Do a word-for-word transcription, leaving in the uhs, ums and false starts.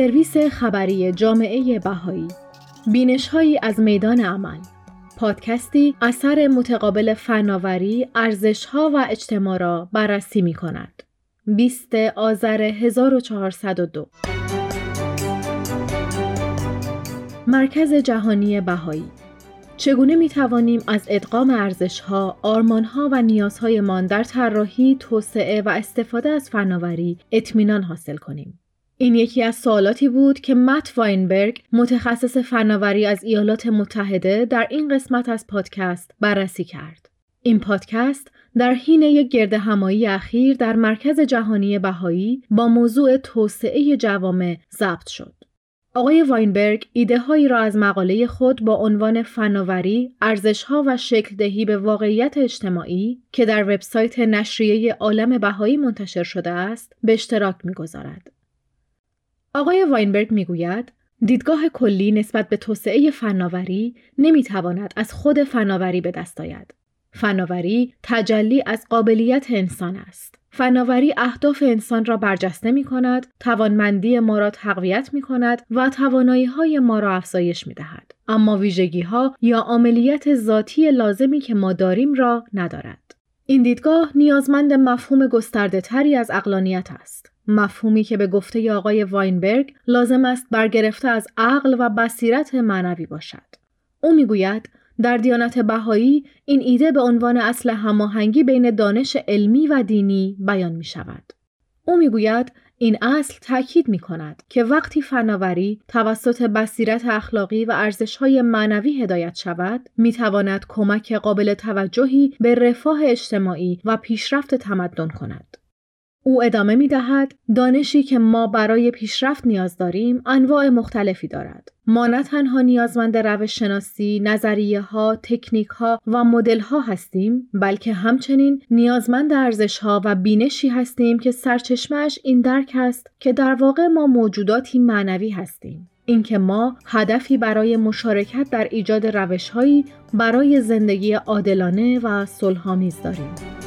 سرویس خبری جامعه بهائی، بینش‌هایی از میدان عمل، پادکستی اثر متقابل فناوری، ارزش‌ها و اجتماع را بررسی می‌کند. بیست آذر هزار و چهارصد و دو. مرکز جهانی بهائی: چگونه می‌توانیم از ادغام ارزش‌ها، آرمان‌ها و نیازهایمان در طراحی، توسعه و استفاده از فناوری اطمینان حاصل کنیم؟ این یکی از سوالاتی بود که مت واینبرگ، متخصص فناوری از ایالات متحده، در این قسمت از پادکست بررسی کرد. این پادکست در حین یک گردهمایی اخیر در مرکز جهانی بهائی با موضوع توسعه جوامع ضبط شد. آقای واینبرگ ایده‌هایی را از مقاله خود با عنوان فناوری، ارزش‌ها و شکل‌دهی به واقعیت اجتماعی که در وبسایت نشریه عالم بهائی منتشر شده است، به اشتراک می‌گذارد. آقای واینبرگ می‌گوید دیدگاه کلی نسبت به توسعه فناوری نمی‌تواند از خود فناوری به دست آید. فناوری تجلی از قابلیت انسان است. فناوری اهداف انسان را برجسته می‌کند، توانمندی ما را تقویت می‌کند و توانایی‌های ما را افزایش می‌دهد، اما ویژگی‌ها یا عاملیت ذاتی لازمی که ما داریم را ندارد. این دیدگاه نیازمند مفهوم گسترده‌تری از عقلانیت است. مفهومی که به گفته آقای واینبرگ لازم است برگرفته از عقل و بصیرت معنوی باشد. او می‌گوید در دیانت بهایی این ایده به عنوان اصل هماهنگی بین دانش علمی و دینی بیان می شود. او می گوید این اصل تاکید می کند که وقتی فناوری توسط بصیرت اخلاقی و ارزش‌های معنوی هدایت شود، می تواند کمک قابل توجهی به رفاه اجتماعی و پیشرفت تمدن کند. او ادامه می دهد دانشی که ما برای پیشرفت نیاز داریم انواع مختلفی دارد. ما نه تنها نیازمند روش شناسی، نظریه ها، تکنیک ها و مدل ها هستیم، بلکه همچنین نیازمند ارزش ها و بینشی هستیم که سرچشمش این درک است که در واقع ما موجوداتی معنوی هستیم. اینکه ما هدفی برای مشارکت در ایجاد روش هایی برای زندگی عادلانه و صلح‌آمیز داریم.